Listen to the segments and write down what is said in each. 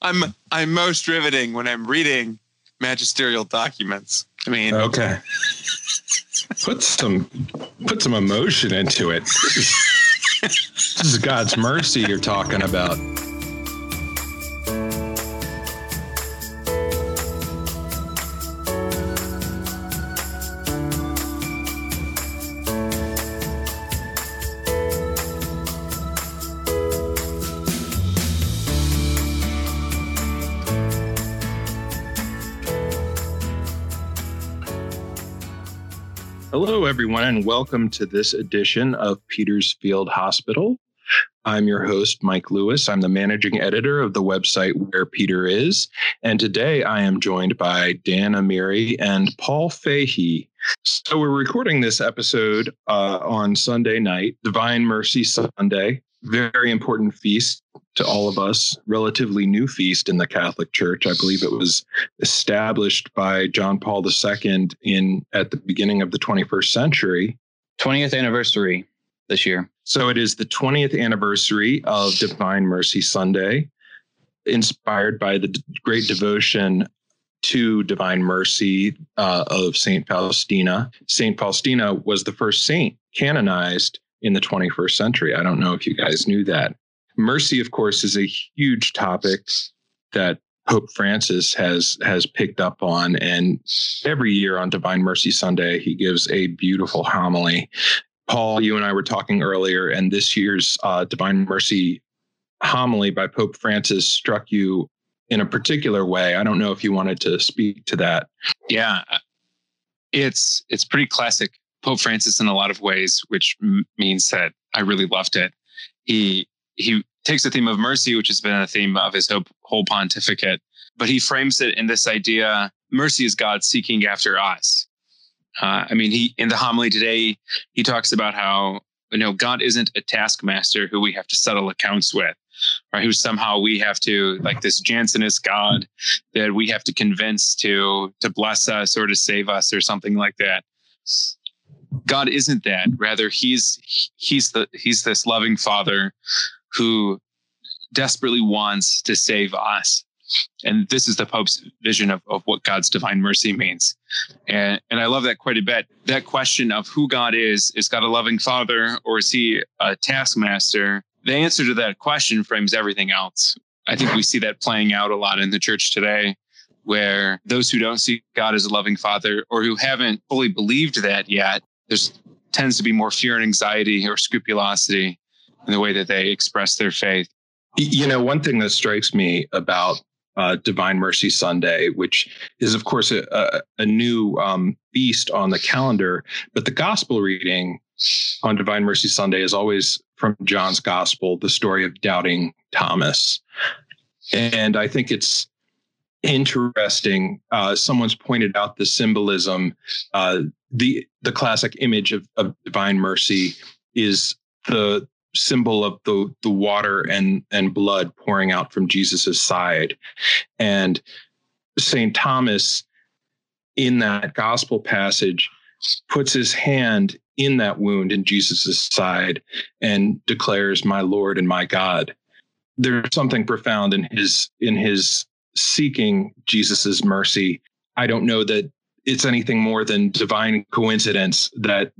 I'm most riveting when I'm reading magisterial documents. I mean, okay. Put some emotion into it. This is God's mercy you're talking about. Hello, everyone, and welcome to this edition of Peter's Field Hospital. I'm your host, Mike Lewis. I'm the managing editor of the website Where Peter Is. And today I am joined by Dan Amiri and Paul Fahey. So we're recording this episode on Sunday night, Divine Mercy Sunday, very important feast to all of us, relatively new feast in the Catholic Church. I believe it was established by John Paul II at the beginning of the 21st century. 20th anniversary this year. So it is the 20th anniversary of Divine Mercy Sunday, inspired by the great devotion to Divine Mercy of St. Faustina. St. Faustina was the first saint canonized in the 21st century. I don't know if you guys knew that. Mercy, of course, is a huge topic that Pope Francis has picked up on. And every year on Divine Mercy Sunday, he gives a beautiful homily. Paul, you and I were talking earlier, and this year's Divine Mercy homily by Pope Francis struck you in a particular way. I don't know if you wanted to speak to that. Yeah, it's pretty classic Pope Francis in a lot of ways, which means that I really loved it. He takes the theme of mercy, which has been a theme of his whole pontificate, but he frames it in this idea: mercy is God seeking after us. He in the homily today, he talks about how God isn't a taskmaster who we have to settle accounts with, or who somehow we have to, like this Jansenist God that we have to convince to bless us or to save us or something like that. God isn't that. Rather, he's this loving Father who desperately wants to save us. And this is the Pope's vision of what God's divine mercy means. And I love that quite a bit. That question of who God is God a loving Father or is he a taskmaster? The answer to that question frames everything else. I think we see that playing out a lot in the church today, where those who don't see God as a loving Father or who haven't fully believed that yet, there tends to be more fear and anxiety or scrupulosity in the way that they express their faith. One thing that strikes me about Divine Mercy Sunday, which is, of course, a new feast on the calendar, but the gospel reading on Divine Mercy Sunday is always from John's gospel, the story of doubting Thomas. And I think it's interesting. Someone's pointed out the symbolism. The classic image of divine mercy is the symbol of the water and blood pouring out from Jesus's side. And St. Thomas, in that gospel passage, puts his hand in that wound in Jesus's side and declares, "My Lord and my God." There's something profound in his seeking Jesus's mercy. I don't know that it's anything more than divine coincidence that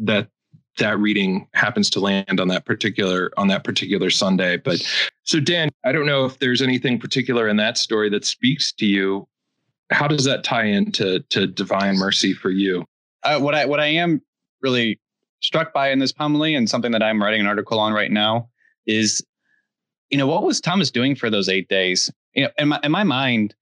reading happens to land on that particular Sunday. But so, Dan, I don't know if there's anything particular in that story that speaks to you. How does that tie into divine mercy for you? What I am really struck by in this homily, and something that I'm writing an article on right now, is what was Thomas doing for those 8 days? In my mind,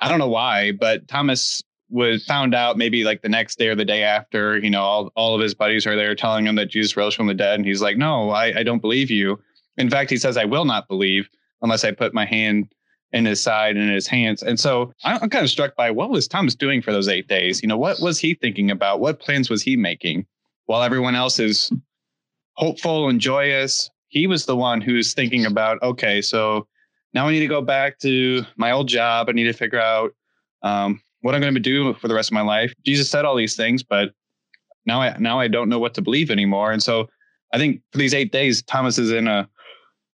I don't know why, but Thomas was found out maybe like the next day or the day after. All of his buddies are there telling him that Jesus rose from the dead. And he's like, "No, I don't believe you." In fact, he says, "I will not believe unless I put my hand in his side and in his hands." And so I'm kind of struck by what was Thomas doing for those 8 days? What was he thinking about? What plans was he making? While everyone else is hopeful and joyous, he was the one who's thinking about, okay, so now I need to go back to my old job. I need to figure out what I'm going to do for the rest of my life. Jesus said all these things, but now I don't know what to believe anymore. And so I think for these 8 days, Thomas is in a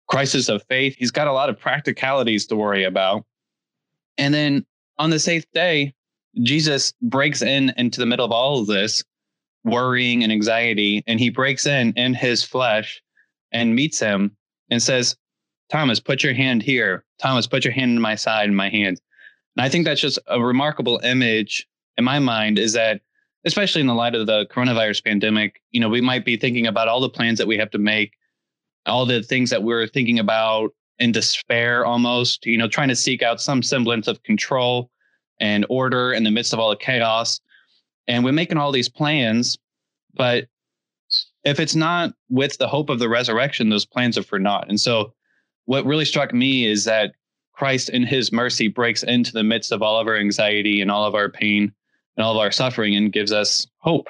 crisis of faith. He's got a lot of practicalities to worry about. And then on this eighth day, Jesus breaks into the middle of all of this worrying and anxiety, and he breaks in his flesh and meets him and says, Thomas, put your hand here. Thomas, put your hand in my side and my hand. And I think that's just a remarkable image in my mind, is that, especially in the light of the coronavirus pandemic, you know, we might be thinking about all the plans that we have to make, all the things that we're thinking about in despair almost, you know, trying to seek out some semblance of control and order in the midst of all the chaos. And we're making all these plans, but if it's not with the hope of the resurrection, those plans are for naught. And so what really struck me is that Christ in his mercy breaks into the midst of all of our anxiety and all of our pain and all of our suffering and gives us hope.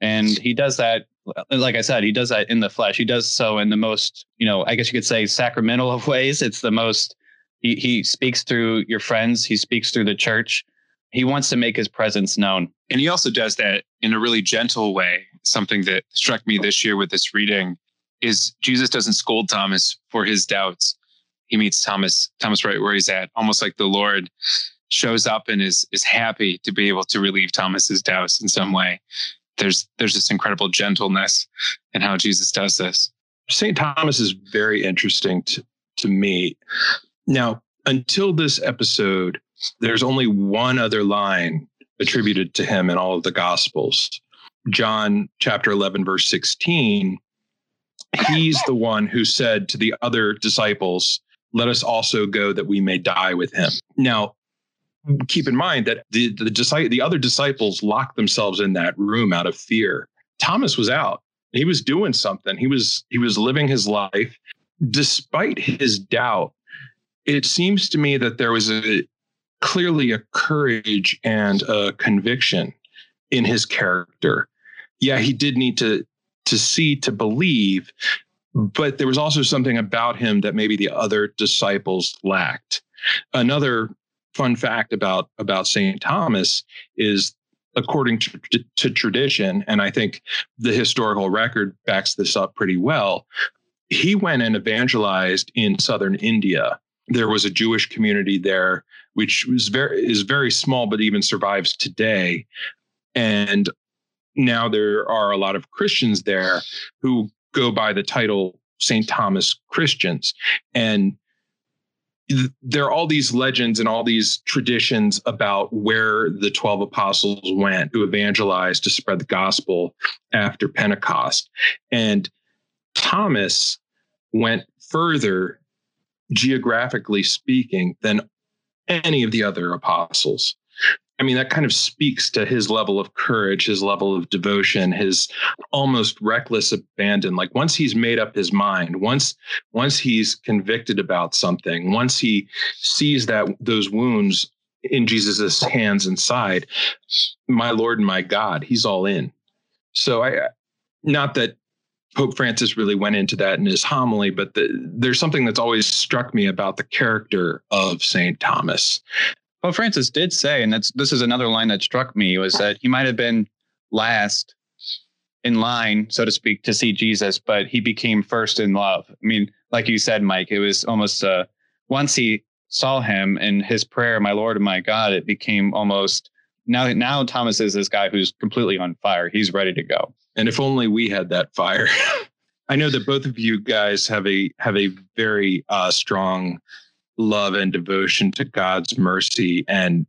And he does that, like I said, he does that in the flesh. He does so in the most, you know, I guess you could say sacramental of ways. It's the most, he speaks through your friends. He speaks through the church. He wants to make his presence known. And he also does that in a really gentle way. Something that struck me this year with this reading is Jesus doesn't scold Thomas for his doubts. He meets Thomas right where he's at, almost like the Lord shows up and is happy to be able to relieve Thomas's doubts in some way. There's this incredible gentleness in how Jesus does this. St. Thomas is very interesting to me. Now, until this episode, there's only one other line attributed to him in all of the Gospels. John chapter 11, verse 16, he's the one who said to the other disciples, let us also go that we may die with him. Now, keep in mind that the other disciples locked themselves in that room out of fear. Thomas was out. He was doing something. He was living his life. Despite his doubt, it seems to me that there was clearly a courage and a conviction in his character. Yeah, he did need to see, to believe, but there was also something about him that maybe the other disciples lacked. Another fun fact about St. Thomas is, according to tradition, and I think the historical record backs this up pretty well, he went and evangelized in southern India. There was a Jewish community there, which is very small, but even survives today. And now there are a lot of Christians there who go by the title St. Thomas Christians. And there are all these legends and all these traditions about where the 12 apostles went to evangelize, to spread the gospel after Pentecost. And Thomas went further, geographically speaking, than any of the other apostles. I mean, that kind of speaks to his level of courage, his level of devotion, his almost reckless abandon. Like, once he's made up his mind, once he's convicted about something, once he sees that those wounds in Jesus's hands and side, my Lord and my God, he's all in. So not that Pope Francis really went into that in his homily, but there's something that's always struck me about the character of St. Thomas. Well, Francis did say, and this is another line that struck me, was that he might have been last in line, so to speak, to see Jesus, but he became first in love. I mean, like you said, Mike, it was almost once he saw him in his prayer, my Lord and my God, it became almost now Thomas is this guy who's completely on fire. He's ready to go. And if only we had that fire. I know that both of you guys have a very strong love and devotion to God's mercy. And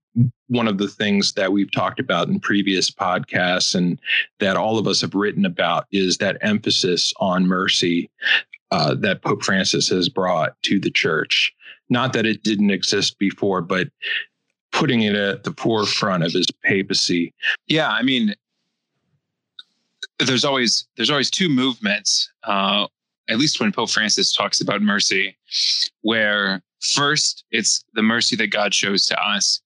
one of the things that we've talked about in previous podcasts and that all of us have written about is that emphasis on mercy that Pope Francis has brought to the church. Not that it didn't exist before, but putting it at the forefront of his papacy. Yeah, I mean, there's always two movements, at least when Pope Francis talks about mercy, where first, it's the mercy that God shows to us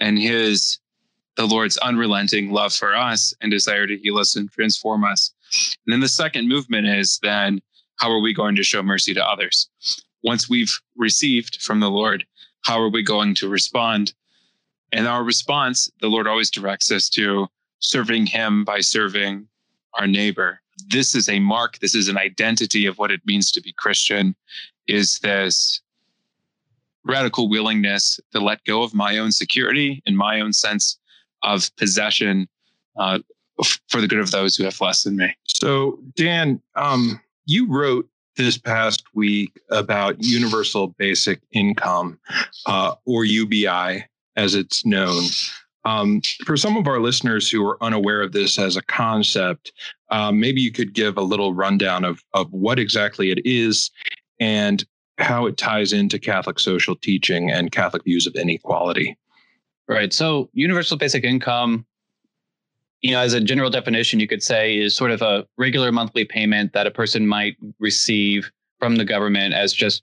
and the Lord's unrelenting love for us and desire to heal us and transform us. And then the second movement is then, how are we going to show mercy to others? Once we've received from the Lord, how are we going to respond? And our response, the Lord always directs us to serving him by serving our neighbor. This is a mark, this is an identity of what it means to be Christian, is this radical willingness to let go of my own security and my own sense of possession for the good of those who have less than me. So, Dan, you wrote this past week about universal basic income, or UBI, as it's known. For some of our listeners who are unaware of this as a concept, maybe you could give a little rundown of what exactly it is and how it ties into Catholic social teaching and Catholic views of inequality. Right. So universal basic income, as a general definition, you could say is sort of a regular monthly payment that a person might receive from the government as just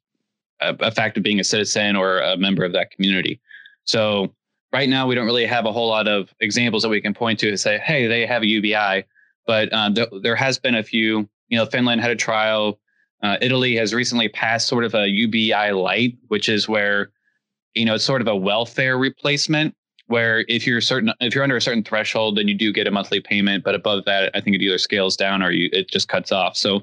a fact of being a citizen or a member of that community. So right now, we don't really have a whole lot of examples that we can point to say, hey, they have a UBI. But there has been a few, Finland had a trial. Italy has recently passed sort of a UBI light, which is where, it's sort of a welfare replacement, where if you're under a certain threshold, then you do get a monthly payment. But above that, I think it either scales down or it just cuts off. So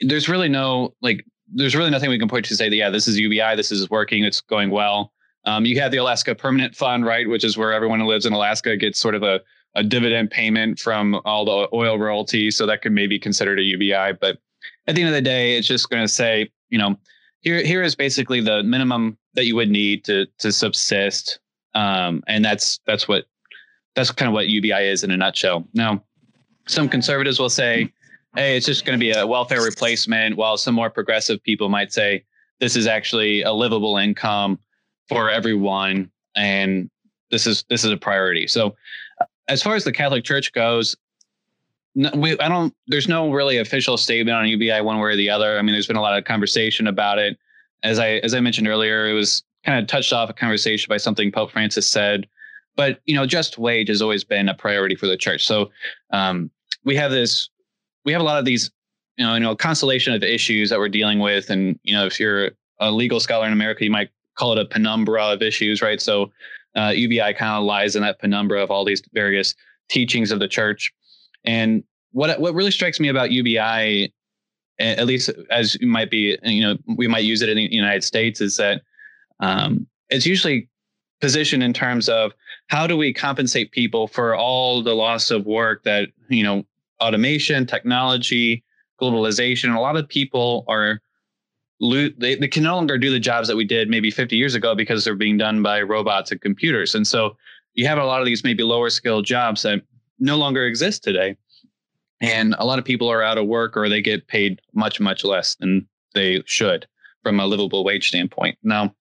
there's really nothing we can point to say that, yeah, this is UBI. This is working. It's going well. You have the Alaska Permanent Fund, right, which is where everyone who lives in Alaska gets sort of a dividend payment from all the oil royalties. So that could maybe considered a UBI. But at the end of the day, it's just going to say, here is basically the minimum that you would need to subsist. And that's kind of what UBI is in a nutshell. Now, some conservatives will say, hey, it's just going to be a welfare replacement, while some more progressive people might say this is actually a livable income for everyone, and this is a priority. So, as far as the Catholic Church goes, there's no really official statement on UBI one way or the other. I mean, there's been a lot of conversation about it. As I mentioned earlier, it was kind of touched off a conversation by something Pope Francis said, but just wage has always been a priority for the Church. So, we have a lot of these, constellation of issues that we're dealing with, and if you're a legal scholar in America, you might call it a penumbra of issues, right? So UBI kind of lies in that penumbra of all these various teachings of the Church. And what really strikes me about UBI, at least as it might be, we might use it in the United States, is that it's usually positioned in terms of how do we compensate people for all the loss of work that, automation, technology, globalization, a lot of people are they can no longer do the jobs that we did maybe 50 years ago because they're being done by robots and computers. And so you have a lot of these maybe lower skilled jobs that no longer exist today. And a lot of people are out of work, or they get paid much, much less than they should from a livable wage standpoint. Now,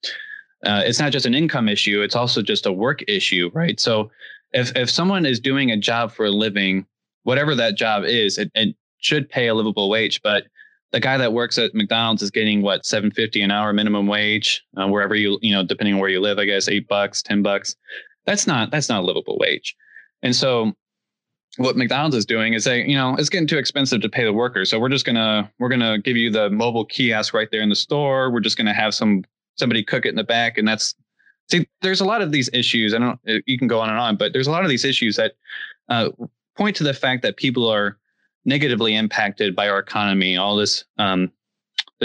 it's not just an income issue. It's also just a work issue, right? So if someone is doing a job for a living, whatever that job is, it should pay a livable wage. But the guy that works at McDonald's is getting what, $7.50 an hour minimum wage, wherever depending on where you live, I guess, $8, $10. That's not a livable wage. And so what McDonald's is doing is saying, it's getting too expensive to pay the workers. So we're going to give you the mobile kiosk right there in the store. We're just going to have somebody cook it in the back. And there's a lot of these issues. You can go on and on, but there's a lot of these issues that point to the fact that people are negatively impacted by our economy. All this, the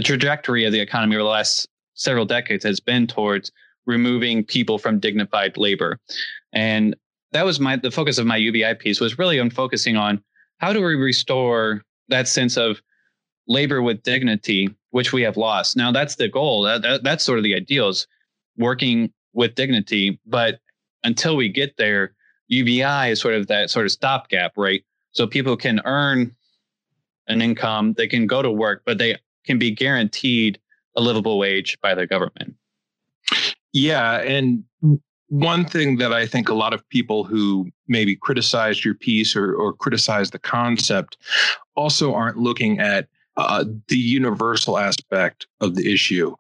trajectory of the economy over the last several decades has been towards removing people from dignified labor. And that was the focus of my UBI piece, was really on focusing on how do we restore that sense of labor with dignity, which we have lost. Now, that's the goal. That's sort of the ideal, is working with dignity. But until we get there, UBI is sort of that sort of stopgap, right? So people can earn an income, they can go to work, but they can be guaranteed a livable wage by the government. Yeah. And one thing that I think a lot of people who maybe criticized your piece or criticized the concept also aren't looking at the universal aspect of the issue.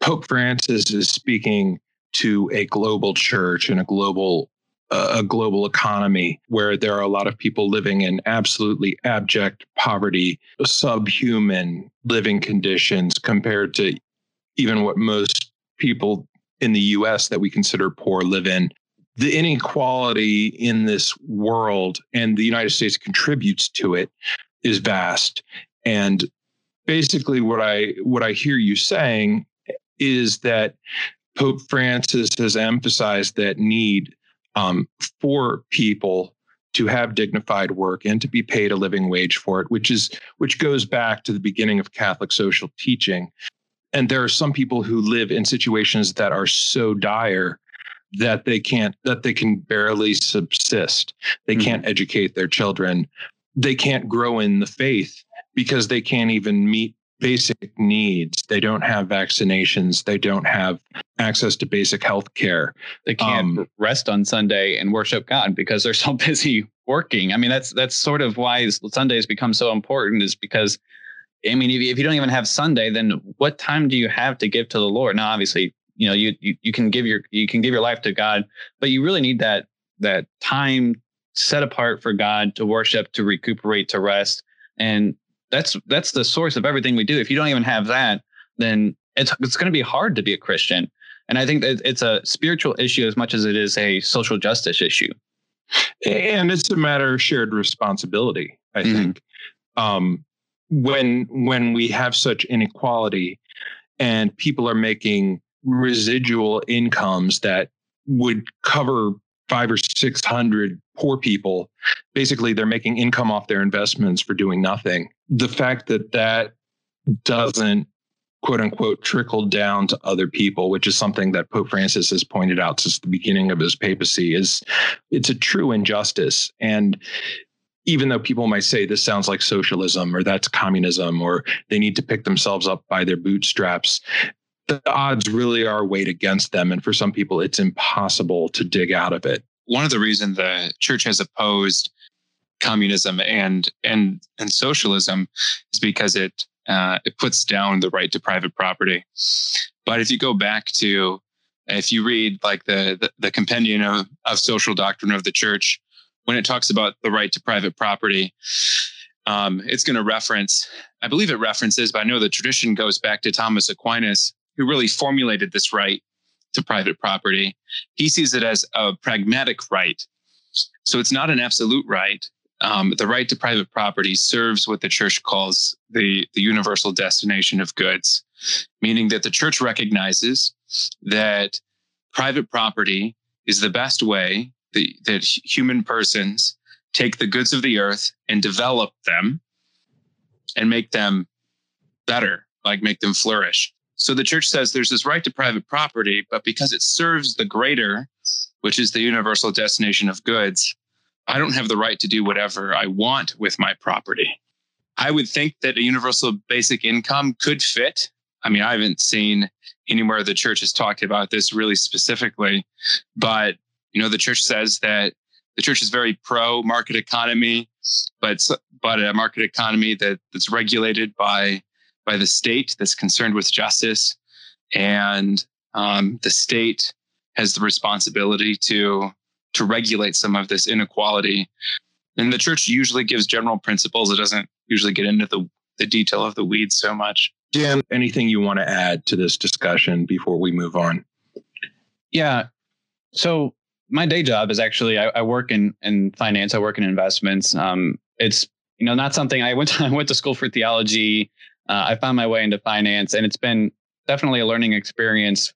Pope Francis is speaking to a global church and a global economy where there are a lot of people living in absolutely abject poverty, subhuman living conditions compared to even what most people in the U.S. that we consider poor live in. The inequality in this world, and the United States contributes to it, is vast. And basically what I hear you saying is that Pope Francis has emphasized that need for people to have dignified work and to be paid a living wage for it, which goes back to the beginning of Catholic social teaching. And there are some people who live in situations that are so dire that they can barely subsist. They can't educate their children. They can't grow in the faith because they can't even meet basic needs. They don't have vaccinations. They don't have access to basic health care. They can't rest on Sunday and worship God because they're so busy working. I mean, that's sort of why Sundays become so important, is because, I mean, if you don't even have Sunday, then what time do you have to give to the Lord? Now, obviously, you know, you can give your life to God, but you really need that time set apart for God to worship, to recuperate, to rest. And that's the source of everything we do. If you don't even have that, then it's going to be hard to be a Christian. And I think that it's a spiritual issue as much as it is a social justice issue. And it's a matter of shared responsibility, I think. When we have such inequality and people are making residual incomes that would cover 500 or 600 poor people, basically they're making income off their investments for doing nothing. The fact that doesn't, quote unquote, trickle down to other people, which is something that Pope Francis has pointed out since the beginning of his papacy, it's a true injustice. And even though people might say this sounds like socialism or that's communism or they need to pick themselves up by their bootstraps, the odds really are weighed against them. And for some people, it's impossible to dig out of it. One of the reasons the church has opposed communism and socialism is because it puts down the right to private property. But if you go back to, if you read like the compendium of social doctrine of the church, when it talks about the right to private property, it's going to reference, I believe it references, but I know the tradition goes back to Thomas Aquinas, who really formulated this right to private property. He sees it as a pragmatic right. So it's not an absolute right. The right to private property serves what the church calls the universal destination of goods, meaning that the church recognizes that private property is the best way that human persons take the goods of the earth and develop them and make them better, like make them flourish. So the church says there's this right to private property, but because it serves the greater, which is the universal destination of goods, I don't have the right to do whatever I want with my property. I would think that a universal basic income could fit. I mean, I haven't seen anywhere the church has talked about this really specifically, but you know, the church says that the church is very pro market economy, but a market economy that's regulated by the state, that's concerned with justice, and the state has the responsibility to regulate some of this inequality. And the church usually gives general principles. It doesn't usually get into the detail of the weeds so much. Dan, anything you want to add to this discussion before we move on? Yeah. So my day job is actually, I work in finance. I work in investments. It's, you know, not something I went to school for theology. I found my way into finance, and it's been definitely a learning experience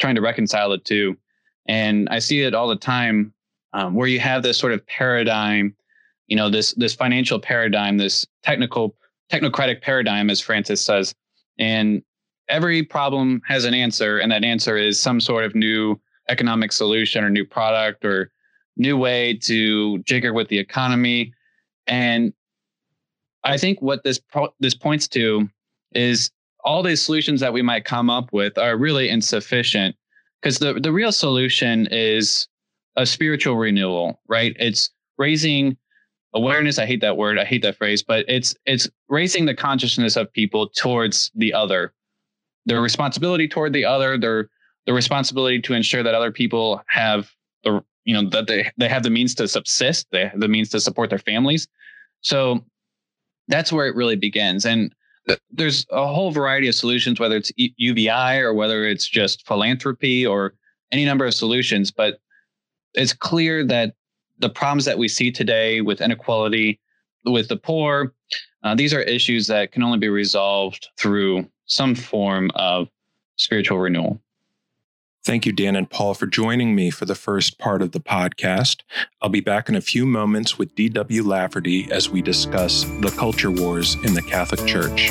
trying to reconcile the two. And I see it all the time where you have this sort of paradigm, you know, this financial paradigm, this technocratic paradigm, as Francis says, and every problem has an answer. And that answer is some sort of new economic solution or new product or new way to jigger with the economy. And I think what this points to is all these solutions that we might come up with are really insufficient, because the real solution is a spiritual renewal, right? It's raising awareness. I hate that word. I hate that phrase, but it's raising the consciousness of people towards the other, their responsibility toward the other, the responsibility to ensure that other people have the, you know, that they have the means to subsist, they have the means to support their families. So that's where it really begins. And there's a whole variety of solutions, whether it's UBI or whether it's just philanthropy or any number of solutions. But it's clear that the problems that we see today with inequality, with the poor, these are issues that can only be resolved through some form of spiritual renewal. Thank you, Dan and Paul, for joining me for the first part of the podcast. I'll be back in a few moments with D.W. Lafferty as we discuss the culture wars in the Catholic Church.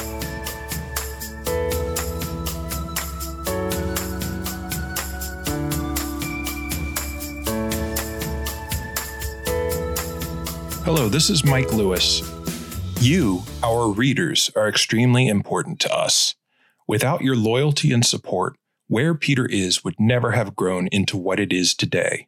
Hello, this is Mike Lewis. You, our readers, are extremely important to us. Without your loyalty and support, Where Peter Is would never have grown into what it is today.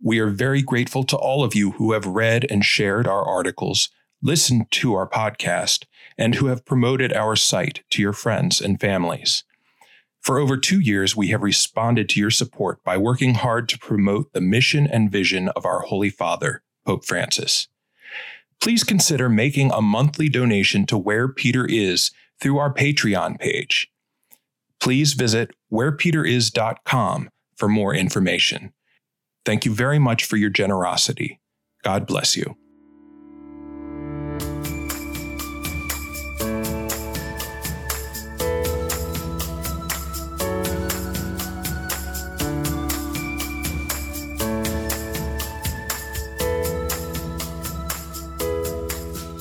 We are very grateful to all of you who have read and shared our articles, listened to our podcast, and who have promoted our site to your friends and families. For over 2 years, we have responded to your support by working hard to promote the mission and vision of our Holy Father, Pope Francis. Please consider making a monthly donation to Where Peter Is through our Patreon page. Please visit wherepeteris.com for more information. Thank you very much for your generosity. God bless you.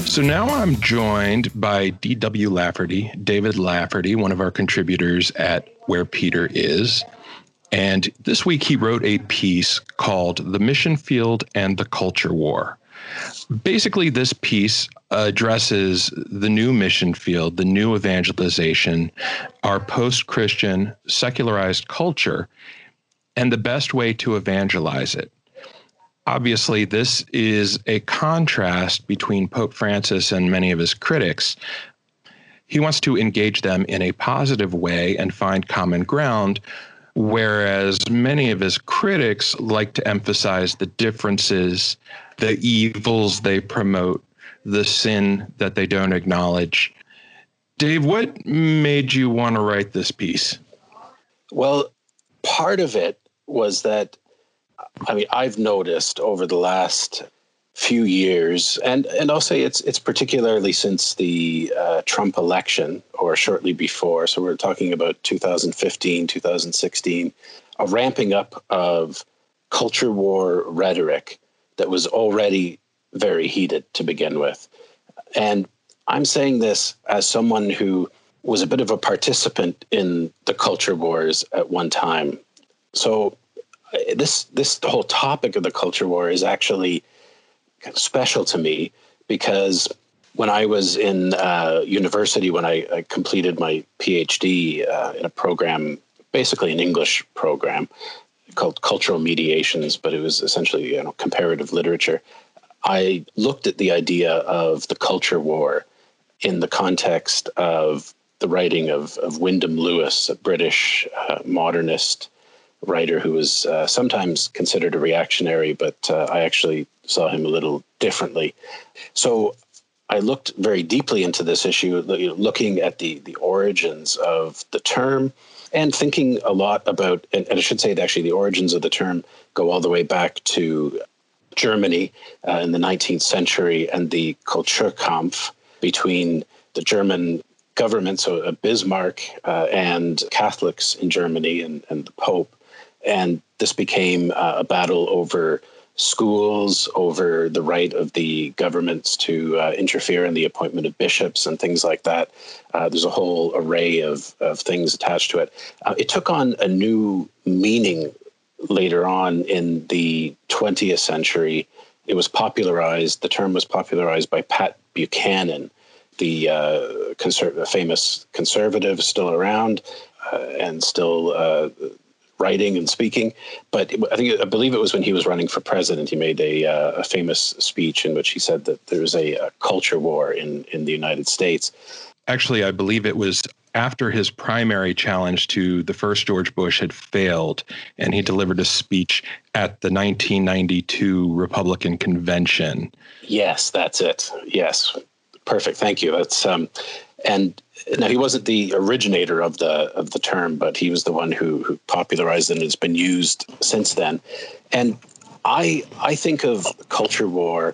So now I'm joined by D.W. Lafferty, David Lafferty, one of our contributors at Where Peter Is. And this week he wrote a piece called The Mission Field and the Culture War. Basically, this piece addresses the new mission field, the new evangelization, our post-Christian secularized culture, and the best way to evangelize it. Obviously, this is a contrast between Pope Francis and many of his critics. He wants to engage them in a positive way and find common ground, whereas many of his critics like to emphasize the differences, the evils they promote, the sin that they don't acknowledge. Dave, what made you want to write this piece? Well, part of it was that I've noticed over the last few years, and I'll say it's particularly since the Trump election or shortly before, so we're talking about 2015, 2016, a ramping up of culture war rhetoric that was already very heated to begin with. And I'm saying this as someone who was a bit of a participant in the culture wars at one time. So This whole topic of the culture war is actually special to me because when I was in university, when I completed my PhD in a program, basically an English program called Cultural Mediations, but it was essentially comparative literature, I looked at the idea of the culture war in the context of the writing of Wyndham Lewis, a British modernist writer who was sometimes considered a reactionary, but I actually saw him a little differently. So I looked very deeply into this issue, looking at the origins of the term and thinking a lot about, and I should say that actually the origins of the term go all the way back to Germany in the 19th century and the Kulturkampf between the German government, so Bismarck and Catholics in Germany and the Pope. And this became a battle over schools, over the right of the governments to interfere in the appointment of bishops and things like that. There's a whole array of things attached to it. It took on a new meaning later on in the 20th century. It was popularized, the term was popularized by Pat Buchanan, the famous conservative still around and still writing and speaking, but I believe it was when he was running for president, he made a famous speech in which he said that there was a culture war in the United States. Actually, I believe it was after his primary challenge to the first George Bush had failed, and he delivered a speech at the 1992 Republican convention. Yes, that's it. Yes. Perfect. Thank you. That's and now he wasn't the originator of the term, but he was the one who popularized it, and it's been used since then. And I think of culture war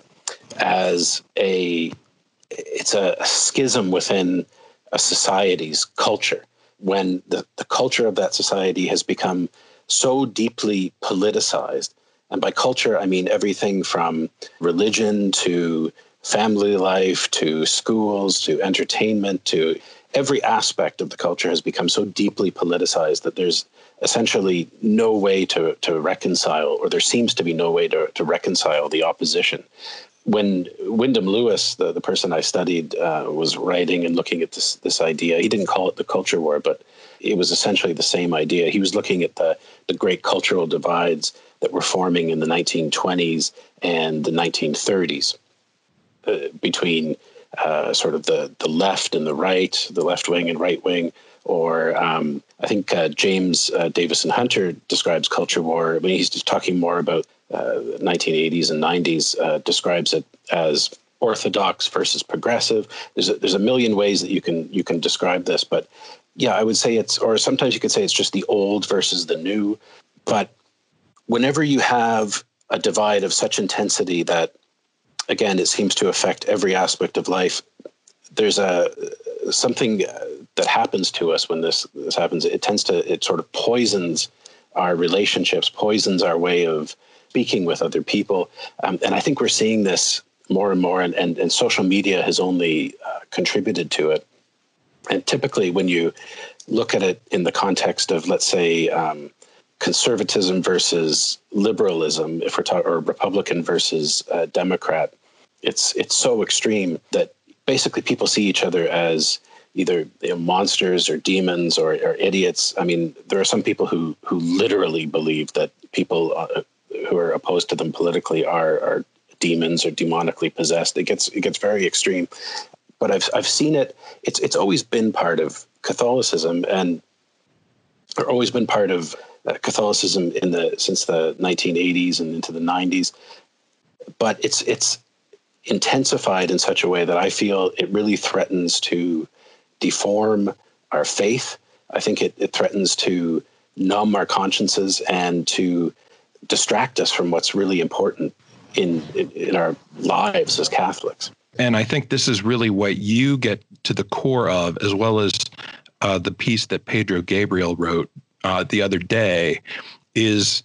as it's a schism within a society's culture. when the culture of that society has become so deeply politicized. And by culture, I mean everything from religion to family life to schools to entertainment to every aspect of the culture has become so deeply politicized that there's essentially no way to reconcile, or there seems to be no way to reconcile the opposition. When Wyndham Lewis, the person I studied, was writing and looking at this idea, he didn't call it the culture war, but it was essentially the same idea. He was looking at the great cultural divides that were forming in the 1920s and the 1930s between sort of the left and the right, the left wing and right wing, or I think James Davison Hunter describes culture war. I mean, he's just talking more about 1980s and 90s, describes it as orthodox versus progressive. There's a million ways that you can describe this, but yeah, I would say it's, or sometimes you could say it's just the old versus the new. But whenever you have a divide of such intensity that, again, it seems to affect every aspect of life, there's something that happens to us when this happens. It sort of poisons our relationships, poisons our way of speaking with other people. And I think we're seeing this more and more, and social media has only contributed to it. And typically when you look at it in the context of, let's say, conservatism versus liberalism, if we're talking, or Republican versus Democrat, it's so extreme that basically people see each other as either monsters or demons or idiots. I mean, there are some people who literally believe that people who are opposed to them politically are demons or demonically possessed. It gets very extreme, but I've seen it. It's always been part of Catholicism Catholicism since the 1980s and into the 90s, but it's intensified in such a way that I feel it really threatens to deform our faith. I think it threatens to numb our consciences and to distract us from what's really important in our lives as Catholics. And I think this is really what you get to the core of, as well as the piece that Pedro Gabriel wrote the other day, is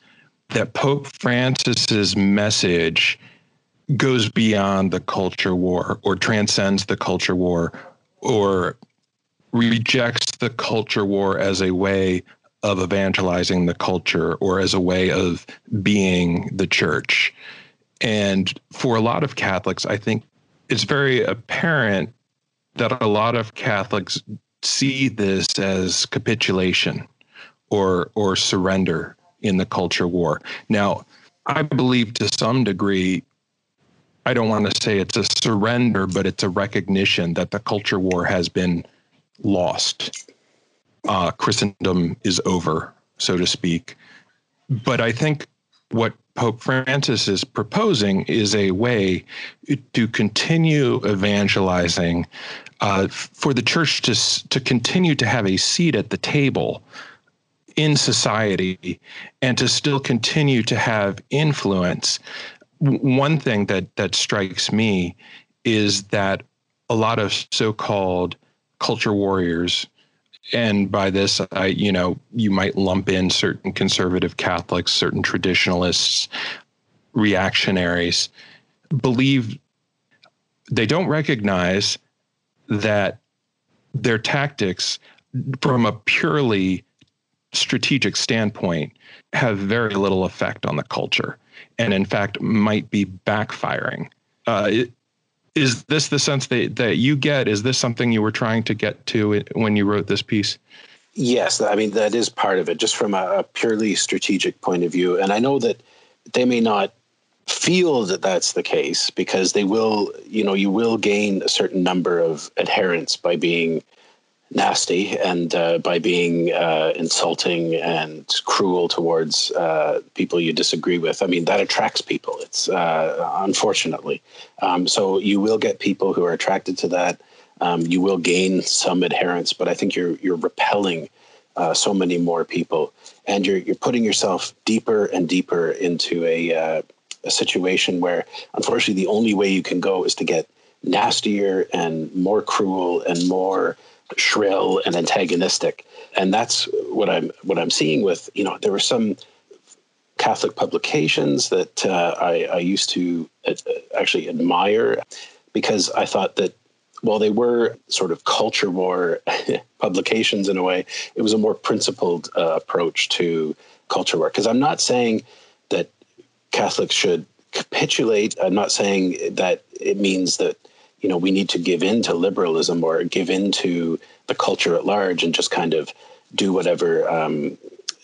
that Pope Francis's message goes beyond the culture war, or transcends the culture war, or rejects the culture war as a way of evangelizing the culture, or as a way of being the church. And for a lot of Catholics, I think it's very apparent that a lot of Catholics see this as capitulation or surrender in the culture war. Now, I believe to some degree, I don't want to say it's a surrender, but it's a recognition that the culture war has been lost. Christendom is over, so to speak. But I think what Pope Francis is proposing is a way to continue evangelizing, for the church to continue to have a seat at the table in society, and to still continue to have influence. One thing that strikes me is that a lot of so-called culture warriors, and by this, you might lump in certain conservative Catholics, certain traditionalists, reactionaries, believe they don't recognize that their tactics, from a purely strategic standpoint, have very little effect on the culture, and in fact might be backfiring. Is this the sense that you get? Is this something you were trying to get to when you wrote this piece? Yes, I mean, that is part of it, just from a purely strategic point of view. And I know that they may not feel that that's the case, because they will, you will gain a certain number of adherents by being nasty and by being insulting and cruel towards people you disagree with. I mean, that attracts people. It's unfortunately. So you will get people who are attracted to that. You will gain some adherents, but I think you're repelling so many more people, and you're putting yourself deeper and deeper into a situation where, unfortunately, the only way you can go is to get nastier and more cruel and more shrill and antagonistic. And that's what I'm seeing with, there were some Catholic publications that I used to actually admire, because I thought that while they were sort of culture war publications in a way, it was a more principled approach to culture war. Because I'm not saying that Catholics should capitulate. I'm not saying that it means that, we need to give in to liberalism or give in to the culture at large and just kind of do whatever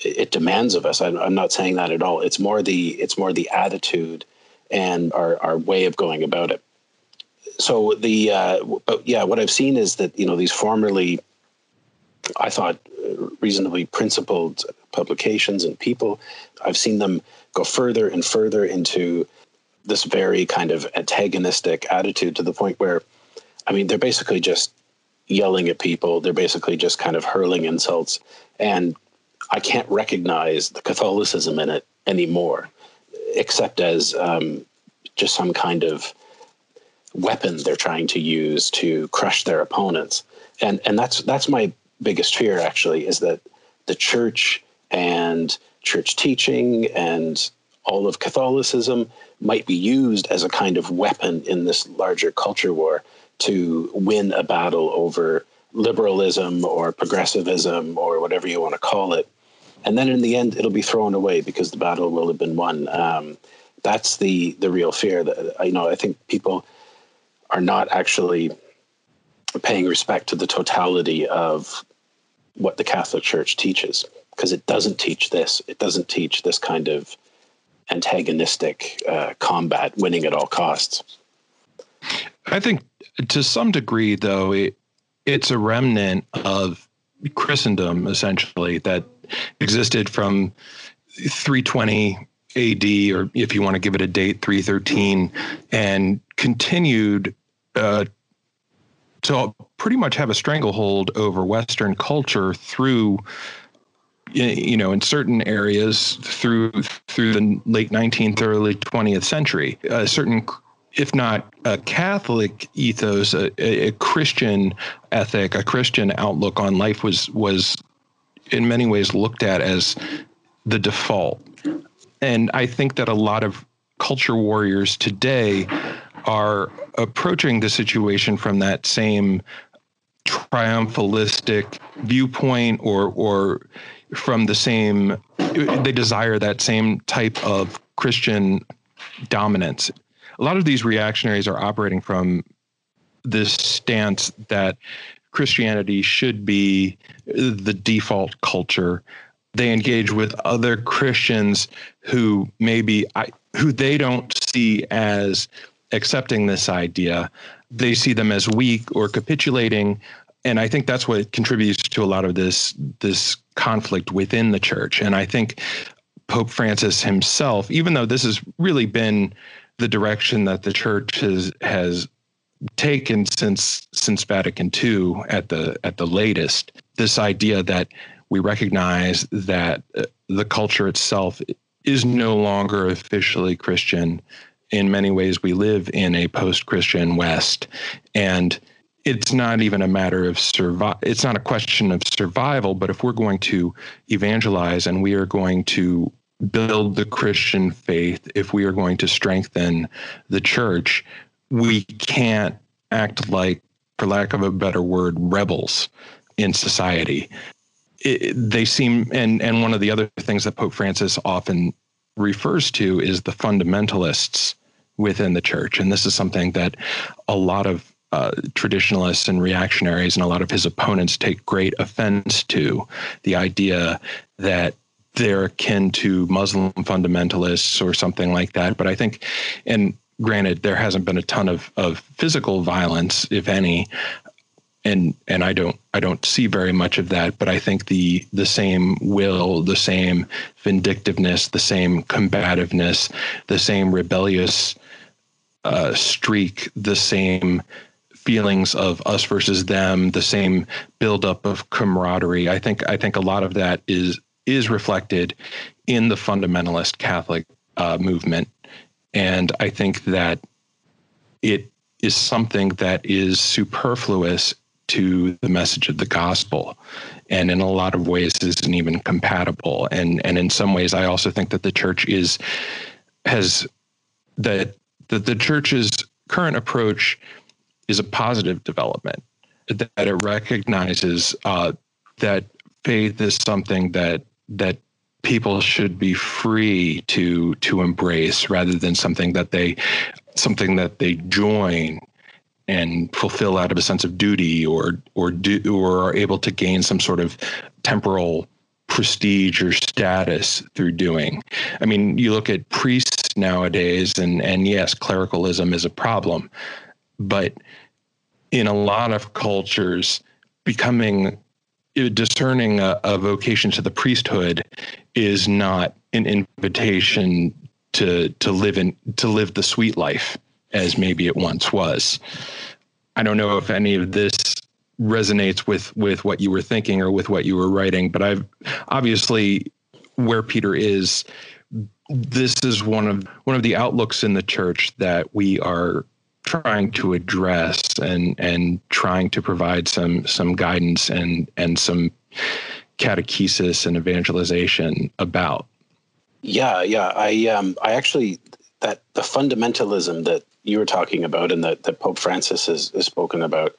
it demands of us. I'm not saying that at all. It's more the attitude and our way of going about it. So what I've seen is that, these formerly, I thought, reasonably principled publications and people, I've seen them go further and further into this very kind of antagonistic attitude, to the point where, they're basically just yelling at people. They're basically just kind of hurling insults. And I can't recognize the Catholicism in it anymore, except as just some kind of weapon they're trying to use to crush their opponents. And that's my biggest fear, actually, is that the church and church teaching and all of Catholicism might be used as a kind of weapon in this larger culture war to win a battle over liberalism or progressivism or whatever you want to call it. And then in the end, it'll be thrown away because the battle will have been won. That's the real fear. That, I think people are not actually paying respect to the totality of what the Catholic Church teaches, because it doesn't teach this. It doesn't teach this kind of antagonistic combat, winning at all costs. I think to some degree, though, it's a remnant of Christendom, essentially, that existed from 320 AD, or if you want to give it a date, 313, and continued to pretty much have a stranglehold over Western culture through, in certain areas through the late 19th, early 20th century. A certain, if not a Catholic ethos, a Christian ethic, a Christian outlook on life was in many ways looked at as the default. And I think that a lot of culture warriors today are approaching the situation from that same triumphalistic viewpoint, or from the same, they desire that same type of Christian dominance. A lot of these reactionaries are operating from this stance that Christianity should be the default culture. They engage with other Christians who maybe who they don't see as accepting this idea. They see them as weak or capitulating. And I think that's what contributes to a lot of this conflict within the church. And I think Pope Francis himself, even though this has really been the direction that the church has taken since Vatican II at the latest, this idea that we recognize that the culture itself is no longer officially Christian. In many ways, we live in a post-Christian West, and it's not even a matter of survival. It's not a question of survival, but if we're going to evangelize and we are going to build the Christian faith, if we are going to strengthen the church, we can't act like, for lack of a better word, rebels in society. They seem, and one of the other things that Pope Francis often refers to is the fundamentalists within the church. And this is something that a lot of traditionalists and reactionaries and a lot of his opponents take great offense to, the idea that they're akin to Muslim fundamentalists or something like that. But I think, and granted, there hasn't been a ton of physical violence, if any, and I don't see very much of that, but I think the same will, the same vindictiveness, the same combativeness, the same rebellious streak, the same feelings of us versus them, the same buildup of camaraderie. I think a lot of that is reflected in the fundamentalist Catholic movement, and I think that it is something that is superfluous to the message of the gospel. And in a lot of ways, this isn't even compatible. And in some ways, I also think that the church is, has, that the church's current approach is a positive development, that it recognizes that faith is something that people should be free to embrace, rather than something that they join and fulfill out of a sense of duty or are able to gain some sort of temporal prestige or status through doing. I mean, you look at priests nowadays, and yes, clericalism is a problem, but in a lot of cultures, becoming discerning a vocation to the priesthood is not an invitation to live the sweet life as maybe it once was. I don't know if any of this resonates with what you were thinking or with what you were writing, but I've obviously, Where Peter Is, this is one of the outlooks in the church that we are trying to address and trying to provide some guidance and some catechesis and evangelization about. Yeah. I actually, that the fundamentalism that you were talking about and that Pope Francis has spoken about,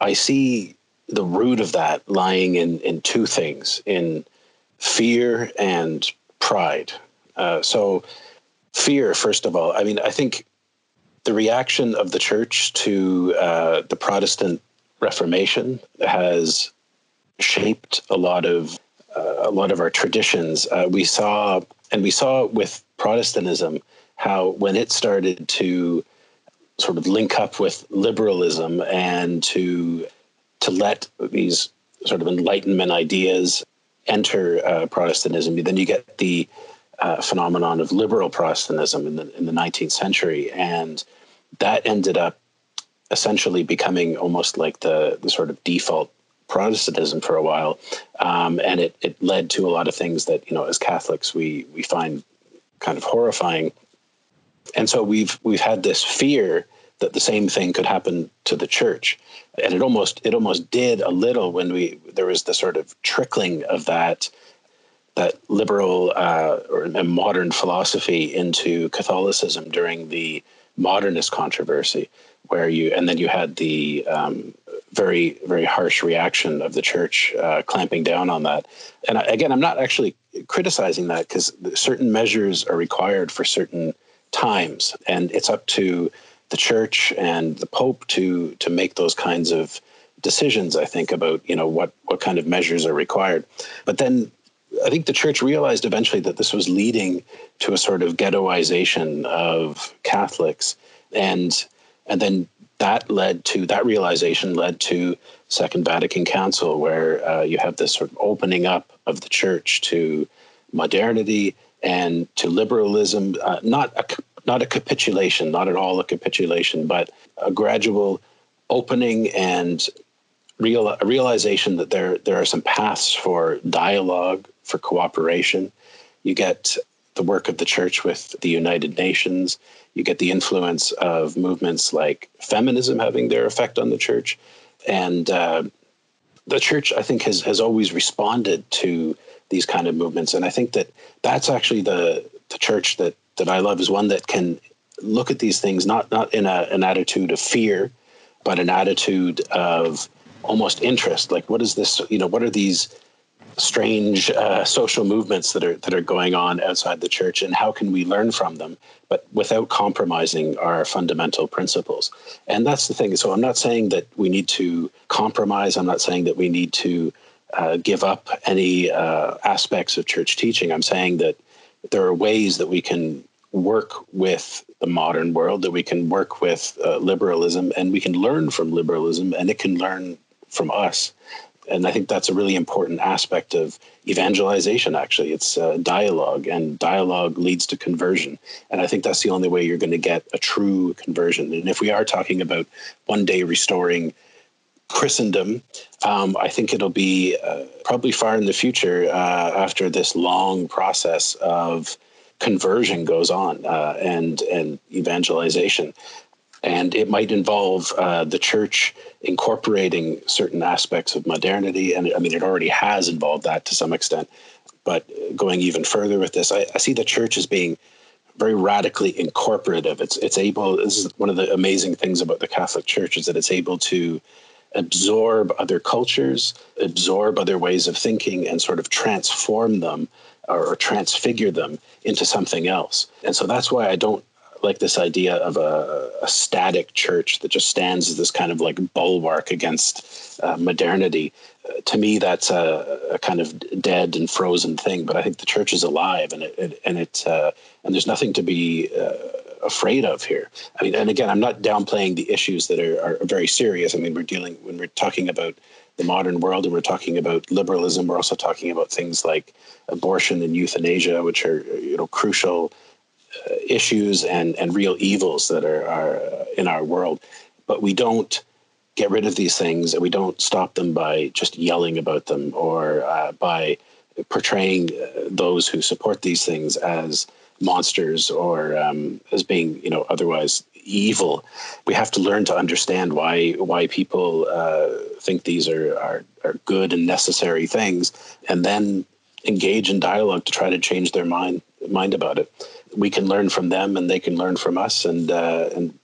I see the root of that lying in two things, in fear and pride. So fear, first of all. I mean, I think the reaction of the church to the Protestant Reformation has shaped a lot of our traditions. We saw with Protestantism how when it started to sort of link up with liberalism and to let these sort of Enlightenment ideas enter Protestantism, then you get the phenomenon of liberal Protestantism in the 19th century. And that ended up essentially becoming almost like the sort of default Protestantism for a while. And it led to a lot of things that, you know, as Catholics, we find kind of horrifying. And so we've had this fear that the same thing could happen to the church, and it almost did a little when there was the sort of trickling of that liberal or modern philosophy into Catholicism during the modernist controversy, and then you had the very very harsh reaction of the church clamping down on that. And again, I'm not actually criticizing that, because certain measures are required for certain times, and it's up to the church and the Pope to make those kinds of decisions, I think, about, you know, what kind of measures are required. But then I think the church realized eventually that this was leading to a sort of ghettoization of Catholics, and then that realization led to Second Vatican Council, where you have this sort of opening up of the church to modernity and to liberalism, not a capitulation, not at all a capitulation, but a gradual opening and realization that there are some paths for dialogue, for cooperation. You get the work of the church with the United Nations. You get the influence of movements like feminism having their effect on the church. And the church, I think, has always responded to these kind of movements. And I think that's actually the church that I love, is one that can look at these things not in an attitude of fear, but an attitude of almost interest. Like, what is this? You know, what are these strange social movements that are going on outside the church, and how can we learn from them, but without compromising our fundamental principles? And that's the thing. So I'm not saying that we need to compromise. I'm not saying that we need to give up any aspects of church teaching. I'm saying that there are ways that we can work with the modern world, that we can work with liberalism, and we can learn from liberalism, and it can learn from us. And I think that's a really important aspect of evangelization, actually. It's dialogue, and dialogue leads to conversion. And I think that's the only way you're going to get a true conversion. And if we are talking about one day restoring Christendom, I think it'll be probably far in the future after this long process of conversion goes on and evangelization. And it might involve the church incorporating certain aspects of modernity. And I mean, it already has involved that to some extent. But going even further with this, I see the church as being very radically incorporative. It's able, this is one of the amazing things about the Catholic Church, is that it's able to absorb other cultures, absorb other ways of thinking, and sort of transform them or transfigure them into something else. And so that's why I don't like this idea of a static church that just stands as this kind of like bulwark against modernity. To me, that's a kind of dead and frozen thing. But I think the church is alive, and it there's nothing to be afraid of here. I mean, and again, I'm not downplaying the issues that are very serious. I mean, when we're talking about the modern world and we're talking about liberalism, we're also talking about things like abortion and euthanasia, which are, you know, crucial issues and real evils that are in our world. But we don't get rid of these things, and we don't stop them by just yelling about them or by portraying those who support these things as monsters or as being, you know, otherwise evil. We have to learn to understand why people think these are good and necessary things, and then engage in dialogue to try to change their mind about it. We can learn from them, and they can learn from us, and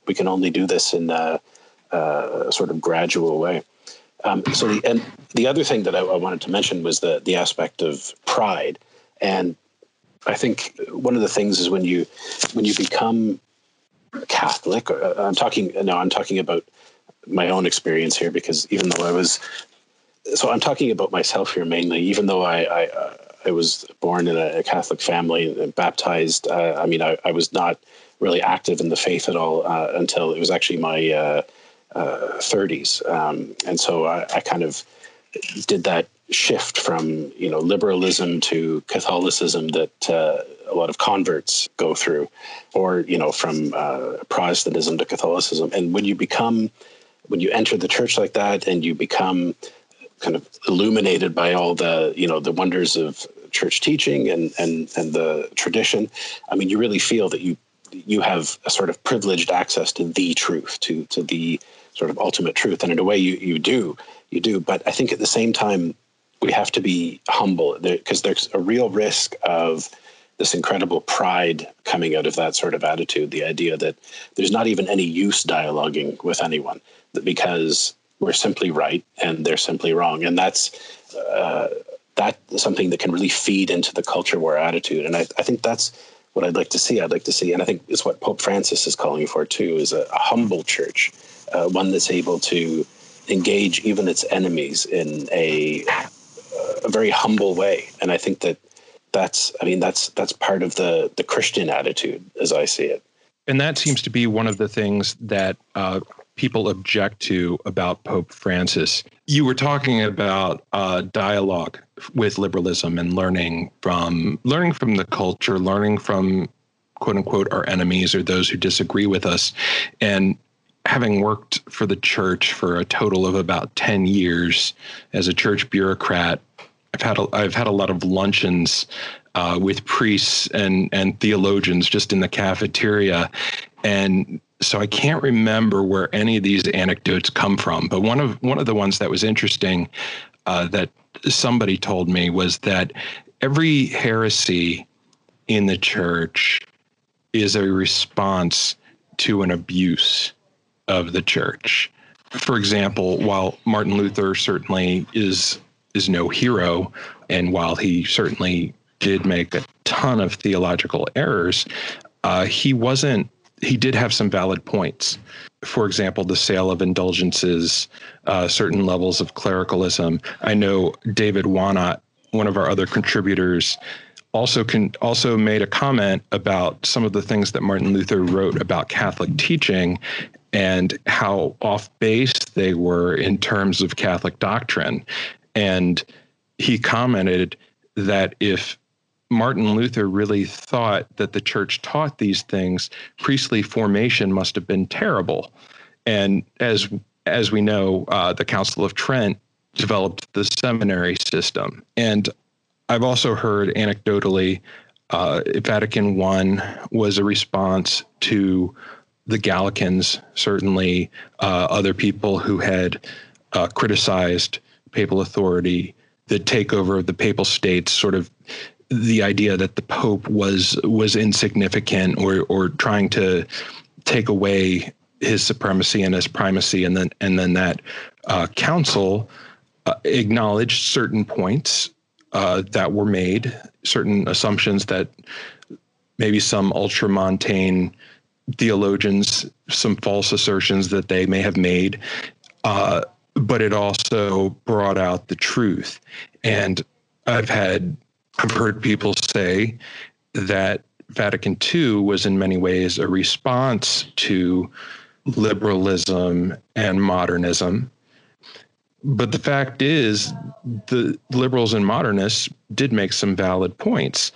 we can only do this in sort of gradual way. And the other thing that I wanted to mention was the aspect of pride. And I think one of the things is when you become Catholic, I'm talking about my own experience here, because even though I'm talking about myself here mainly, even though I was born in a Catholic family and baptized, I was not really active in the faith at all until it was actually my 30s. And so I kind of did that shift from, you know, liberalism to Catholicism that a lot of converts go through, or, you know, from Protestantism to Catholicism. And when you enter the church like that and you become kind of illuminated by all the, you know, the wonders of church teaching and the tradition, I mean, you really feel that you have a sort of privileged access to the truth, to the sort of ultimate truth. And in a way you do. But I think at the same time, we have to be humble, because there's a real risk of this incredible pride coming out of that sort of attitude. The idea that there's not even any use dialoguing with anyone, because we're simply right and they're simply wrong. And that's something that can really feed into the culture war attitude. And I think that's what I'd like to see, and I think it's what Pope Francis is calling for too, is a humble church, one that's able to engage even its enemies in a very humble way. And I think that's part of the Christian attitude as I see it. And that seems to be one of the things that people object to about Pope Francis. You were talking about dialogue with liberalism and learning from the culture, learning from, quote unquote, our enemies or those who disagree with us. And having worked for the church for a total of about 10 years as a church bureaucrat, I've had a lot of luncheons with priests and theologians just in the cafeteria. And so I can't remember where any of these anecdotes come from, but one of the ones that was interesting that somebody told me was that every heresy in the church is a response to an abuse of the church. For example, while Martin Luther certainly is no hero, and while he certainly did make a ton of theological errors, he did have some valid points. For example, the sale of indulgences, certain levels of clericalism. I know David Wannott, one of our other contributors, also made a comment about some of the things that Martin Luther wrote about Catholic teaching and how off base they were in terms of Catholic doctrine. And he commented that if Martin Luther really thought that the church taught these things, priestly formation must have been terrible. And as we know, the Council of Trent developed the seminary system. And I've also heard anecdotally, Vatican I was a response to the Gallicans, certainly other people who had criticized papal authority, the takeover of the papal states, sort of the idea that the Pope was insignificant or trying to take away his supremacy and his primacy. And then that council acknowledged certain points that were made, certain assumptions that maybe some ultramontane theologians, some false assertions that they may have made, but it also brought out the truth. And I've heard people say that Vatican II was in many ways a response to liberalism and modernism. But the fact is, the liberals and modernists did make some valid points.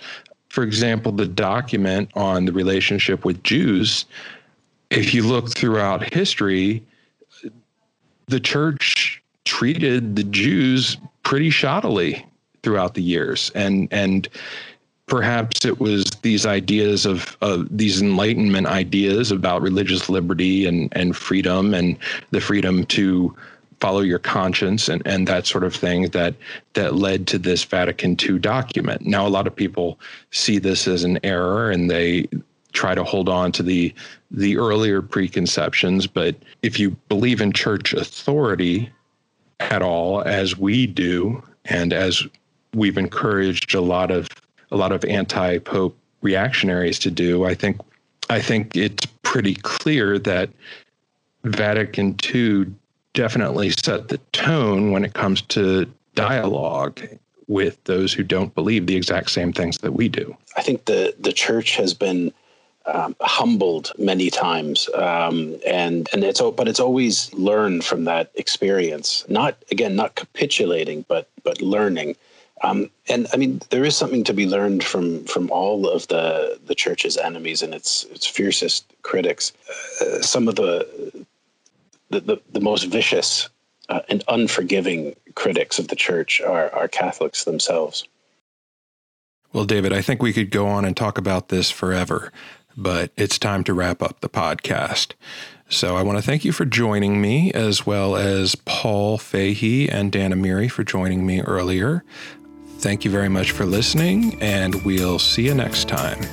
For example, the document on the relationship with Jews, if you look throughout history, the church treated the Jews pretty shoddily throughout the years. And perhaps it was these ideas of these Enlightenment ideas about religious liberty and freedom and the freedom to follow your conscience and that sort of thing that led to this Vatican II document. Now, a lot of people see this as an error and they try to hold on to the earlier preconceptions. But if you believe in church authority at all, as we do, and as we've encouraged a lot of anti-Pope reactionaries to do, I think it's pretty clear that Vatican II definitely set the tone when it comes to dialogue with those who don't believe the exact same things that we do. I think the church has been humbled many times, but it's always learned from that experience. Not capitulating, but learning. And I mean, there is something to be learned from all of the church's enemies and its fiercest critics. Some of the most vicious and unforgiving critics of the church are Catholics themselves. Well, David, I think we could go on and talk about this forever, but it's time to wrap up the podcast. So I want to thank you for joining me, as well as Paul Fahey and Dan Amiri for joining me earlier. Thank you very much for listening, and we'll see you next time.